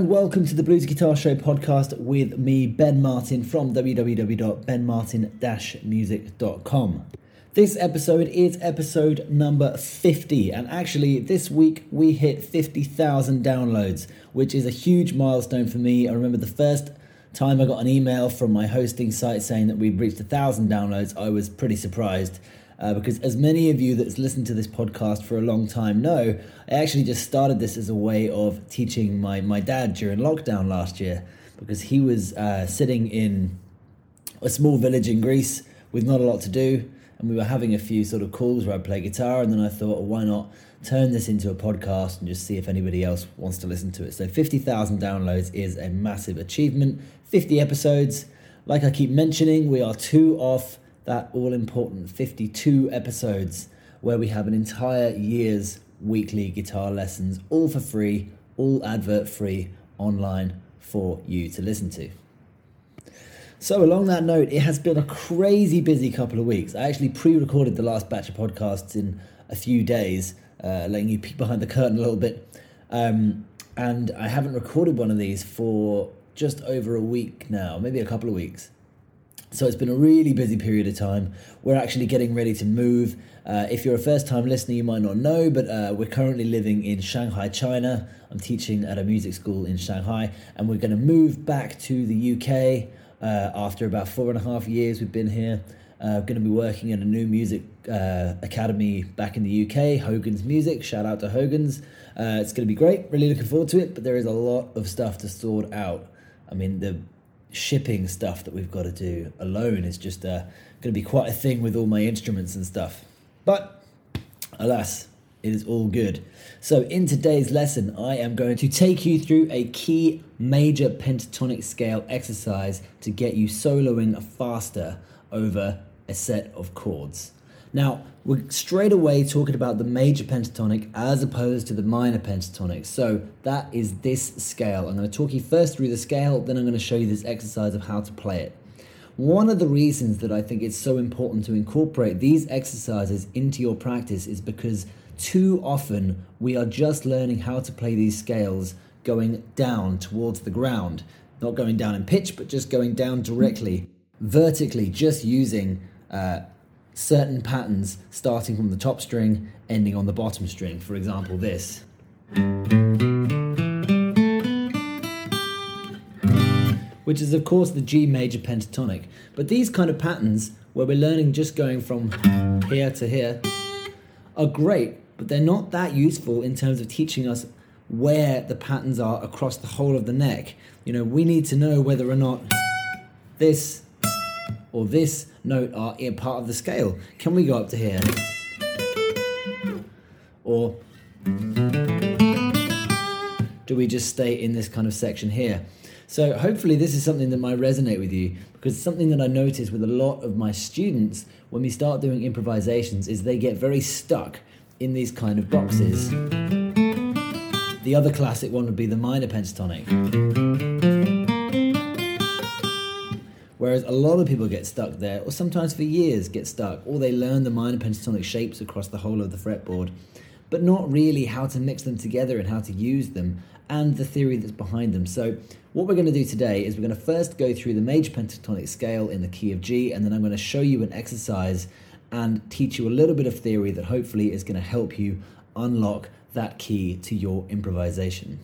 and welcome to the Blues Guitar Show podcast with me, Ben Martin, from www.benmartin-music.com. This episode is episode number 50, and actually this week we hit 50,000 downloads, which is a huge milestone for me. I remember the first time I got an email from my hosting site saying that we'd reached 1,000 downloads, I was pretty surprised. Because as many of you that's listened to this podcast for a long time know, I actually just started this as a way of teaching my dad during lockdown last year, because he was sitting in a small village in Greece with not a lot to do, and we were having a few sort of calls where I'd play guitar, and then I thought, well, why not turn this into a podcast and just see if anybody else wants to listen to it. So 50,000 downloads is a massive achievement. 50 episodes. Like I keep mentioning, we are two off that all-important 52 episodes where we have an entire year's weekly guitar lessons, all for free, all advert-free, online for you to listen to. So along that note, it has been a crazy busy couple of weeks. I actually pre-recorded the last batch of podcasts in a few days, letting you peek behind the curtain a little bit. And I haven't recorded one of these for just over a week now, maybe a couple of weeks. So it's been a really busy period of time. We're actually getting ready to move. If you're a first-time listener, you might not know, but we're currently living in Shanghai, China. I'm teaching at a music school in Shanghai, and we're going to move back to the UK after about 4.5 years we've been here. I'm going to be working at a new music academy back in the UK, Hogan's Music. Shout out to Hogan's. It's going to be great. Really looking forward to it, but there is a lot of stuff to sort out. I mean, the shipping stuff that we've got to do alone is just going to be quite a thing with all my instruments and stuff. But alas, it is all good. So in today's lesson, I am going to take you through a key major pentatonic scale exercise to get you soloing faster over a set of chords. Now, we're straight away talking about the major pentatonic as opposed to the minor pentatonic. So that is this scale. I'm going to talk you first through the scale, then I'm going to show you this exercise of how to play it. One of the reasons that I think it's so important to incorporate these exercises into your practice is because too often we are just learning how to play these scales going down towards the ground. Not going down in pitch, but just going down directly, vertically, just using certain patterns starting from the top string, ending on the bottom string. For example, this. Which is, of course, the G major pentatonic. But these kind of patterns, where we're learning just going from here to here, are great, but they're not that useful in terms of teaching us where the patterns are across the whole of the neck. You know, we need to know whether or not this or this note are in part of the scale. Can we go up to here? Or do we just stay in this kind of section here? So hopefully this is something that might resonate with you, because something that I notice with a lot of my students when we start doing improvisations is they get very stuck in these kind of boxes. The other classic one would be the minor pentatonic. Whereas a lot of people get stuck there, or sometimes for years get stuck, or they learn the minor pentatonic shapes across the whole of the fretboard, but not really how to mix them together and how to use them, and the theory that's behind them. So what we're going to do today is we're going to first go through the major pentatonic scale in the key of G, and then I'm going to show you an exercise and teach you a little bit of theory that hopefully is going to help you unlock that key to your improvisation.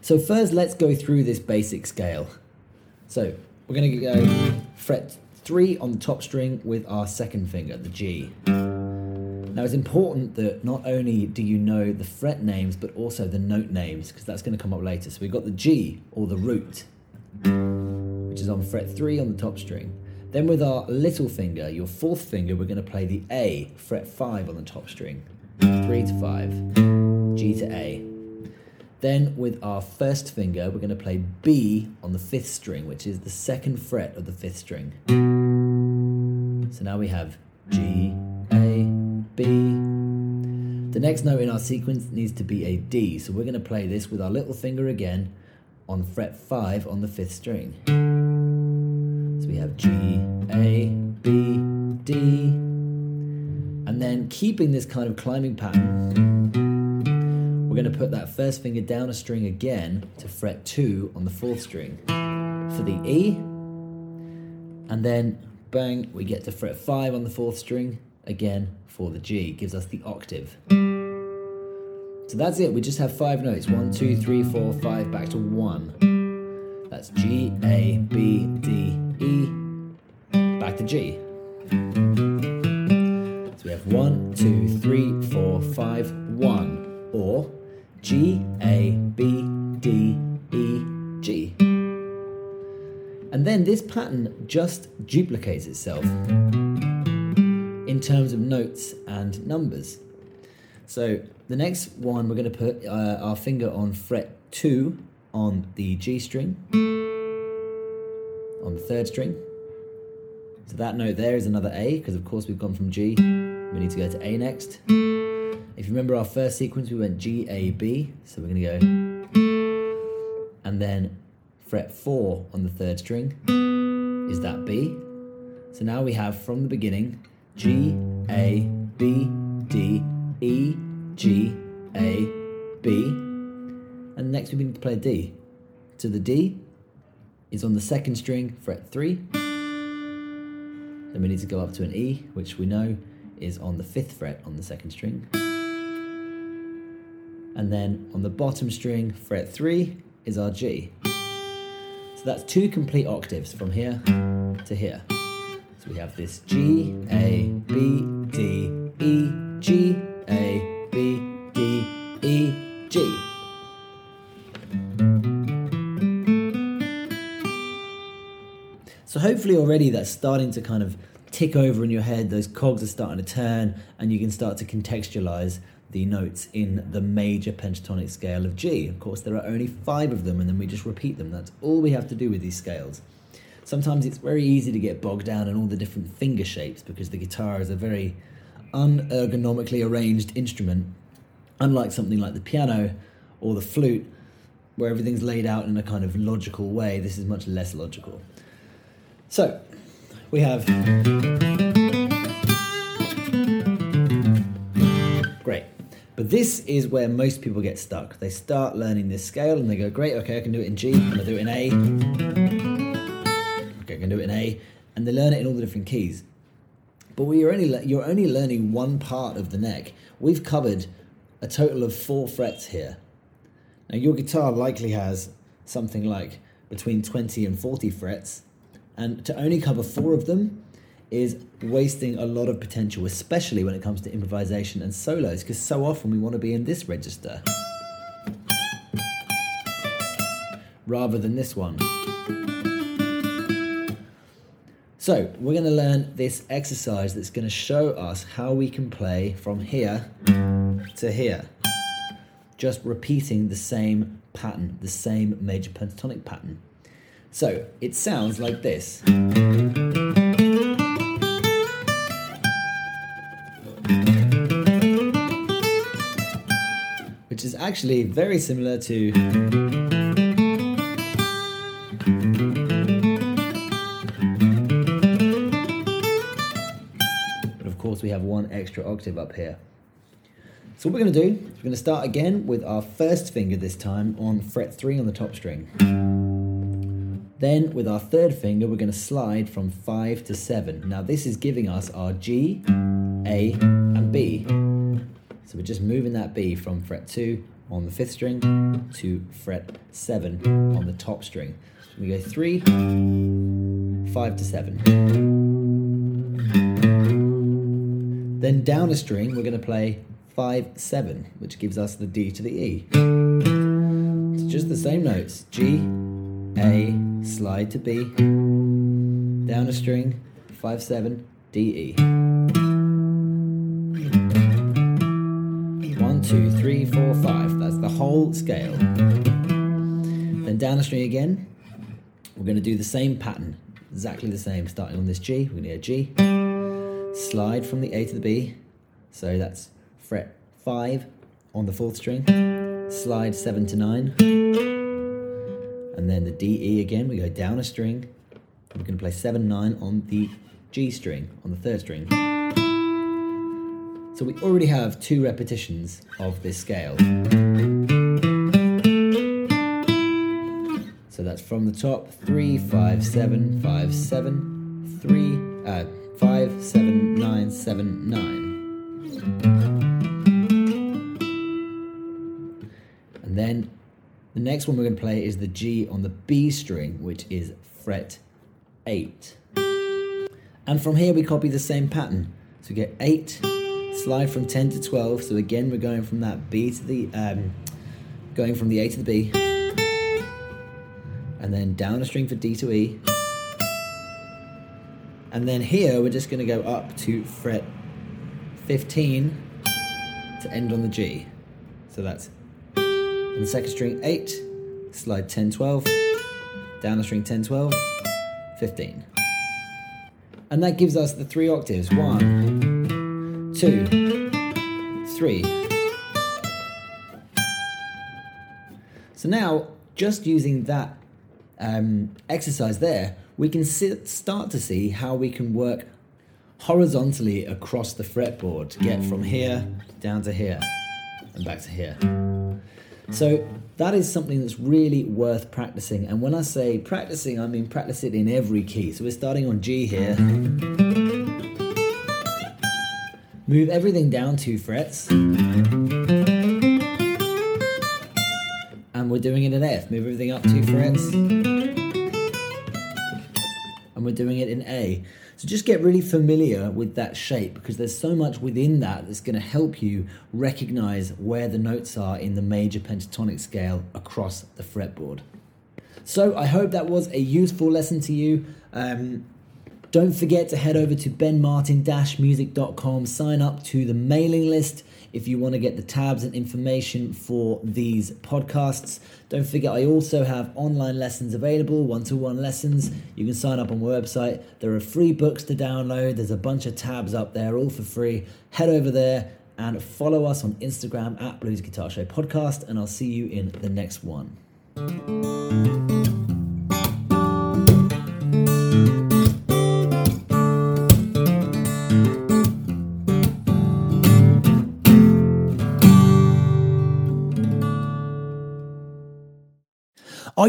So first, let's go through this basic scale. So we're going to go fret 3 on the top string with our second finger, the G. Now it's important that not only do you know the fret names, but also the note names, because that's going to come up later. So we've got the G, or the root, which is on fret 3 on the top string. Then with our little finger, your fourth finger, we're going to play the A, fret 5 on the top string. 3 to 5, G to A. Then with our first finger, we're going to play B on the fifth string, which is the second fret of the fifth string. So now we have G, A, B. The next note in our sequence needs to be a D, so we're going to play this with our little finger again on fret 5 on the fifth string. So we have G, A, B, D. And then keeping this kind of climbing pattern, We're going to put that first finger down a string again to fret 2 on the 4th string for the E, and then bang, we get to fret 5 on the 4th string again for the G. It gives us the octave. So that's it, we just have 5 notes, 1, 2, 3, 4, 5, back to 1. That's G, A, B, D, E, back to G. So we have 1, 2, 3, 4, 5, 1, or G, A, B, D, E, G. And then this pattern just duplicates itself in terms of notes and numbers. So the next one, we're going to put our finger on fret 2 on the G string, on the 3rd string. So that note there is another A, because of course we've gone from G, we need to go to A next. If you remember our first sequence, we went G, A, B, so we're going to go, and then fret 4 on the 3rd string is that B. So now we have, from the beginning, G, A, B, D, E, G, A, B, and next we need to play D. So the D is on the 2nd string, fret 3. Then we need to go up to an E, which we know is on the 5th fret on the 2nd string. And then on the bottom string, fret 3, is our G. So that's 2 complete octaves from here to here. So we have this G, A, B, D, E, G, A, B, D, E, G. So hopefully already that's starting to kind of tick over in your head, those cogs are starting to turn, and you can start to contextualize the notes in the major pentatonic scale of G. Of course, there are only 5 of them, and then we just repeat them. That's all we have to do with these scales. Sometimes it's very easy to get bogged down in all the different finger shapes, because the guitar is a very unergonomically arranged instrument, unlike something like the piano or the flute, where everything's laid out in a kind of logical way. This is much less logical. So we have, great, but this is where most people get stuck. They start learning this scale and they go, great, okay, I can do it in G, I'm gonna do it in A, okay, I can do it in A, and they learn it in all the different keys. But you're only learning one part of the neck. We've covered a total of 4 frets here. Now your guitar likely has something like between 20 and 40 frets, and to only cover 4 of them is wasting a lot of potential, especially when it comes to improvisation and solos, because so often we want to be in this register rather than this one. So we're going to learn this exercise that's going to show us how we can play from here to here, just repeating the same pattern, the same major pentatonic pattern. So it sounds like this. Which is actually very similar to we have one extra octave up here. So what we're going to do is we're going to start again with our first finger, this time on fret 3 on the top string. Then with our 3rd finger we're going to slide from 5 to 7. Now this is giving us our G, A and B. So we're just moving that B from fret 2 on the 5th string to fret 7 on the top string. So we go 3, 5 to 7. Then down a string, we're going to play 5, 7, which gives us the D to the E. It's just the same notes, G, A, slide to B, down a string, 5, 7, D, E. 1, 2, 3, 4, 5, that's the whole scale. Then down a string again, we're going to do the same pattern, exactly the same, starting on this G, we're going to go G. Slide from the A to the B, so that's fret 5 on the 4th string, slide 7 to 9, and then the D, E again, we go down a string, we're going to play 7, 9 on the G string, on the 3rd string. So we already have 2 repetitions of this scale. that's from the top. 3, 5, 7, 5, 7. 3, 5, 7, 9, 7, 9. And then the next one we're going to play is the G on the B string, which is fret 8. And from here we copy the same pattern. So we get 8, slide from 10 to 12. So again, we're going from that B to the, going from the A to the B. And then down a string for D to E. And then here we're just going to go up to fret 15 to end on the G. So that's on the second string 8, slide 10, 12, down a string 10, 12, 15. And that gives us the 3 octaves. 1, 2, 3. So now, just using that exercise there, we can start to see how we can work horizontally across the fretboard to get from here down to here and back to here. So that is something that's really worth practicing. And when I say practicing, I mean practice it in every key. So we're starting on G here. Move everything down 2 frets. And we're doing it in F. Move everything up 2 frets. And we're doing it in A. So just get really familiar with that shape, because there's so much within that that's going to help you recognize where the notes are in the major pentatonic scale across the fretboard. So I hope that was a useful lesson to you. Don't forget to head over to benmartin-music.com, sign up to the mailing list if you want to get the tabs and information for these podcasts. Don't forget, I also have online lessons available, one-to-one lessons. You can sign up on my website. There are free books to download. There's a bunch of tabs up there, all for free. Head over there and follow us on Instagram at Blues Guitar Show Podcast, and I'll see you in the next one. Are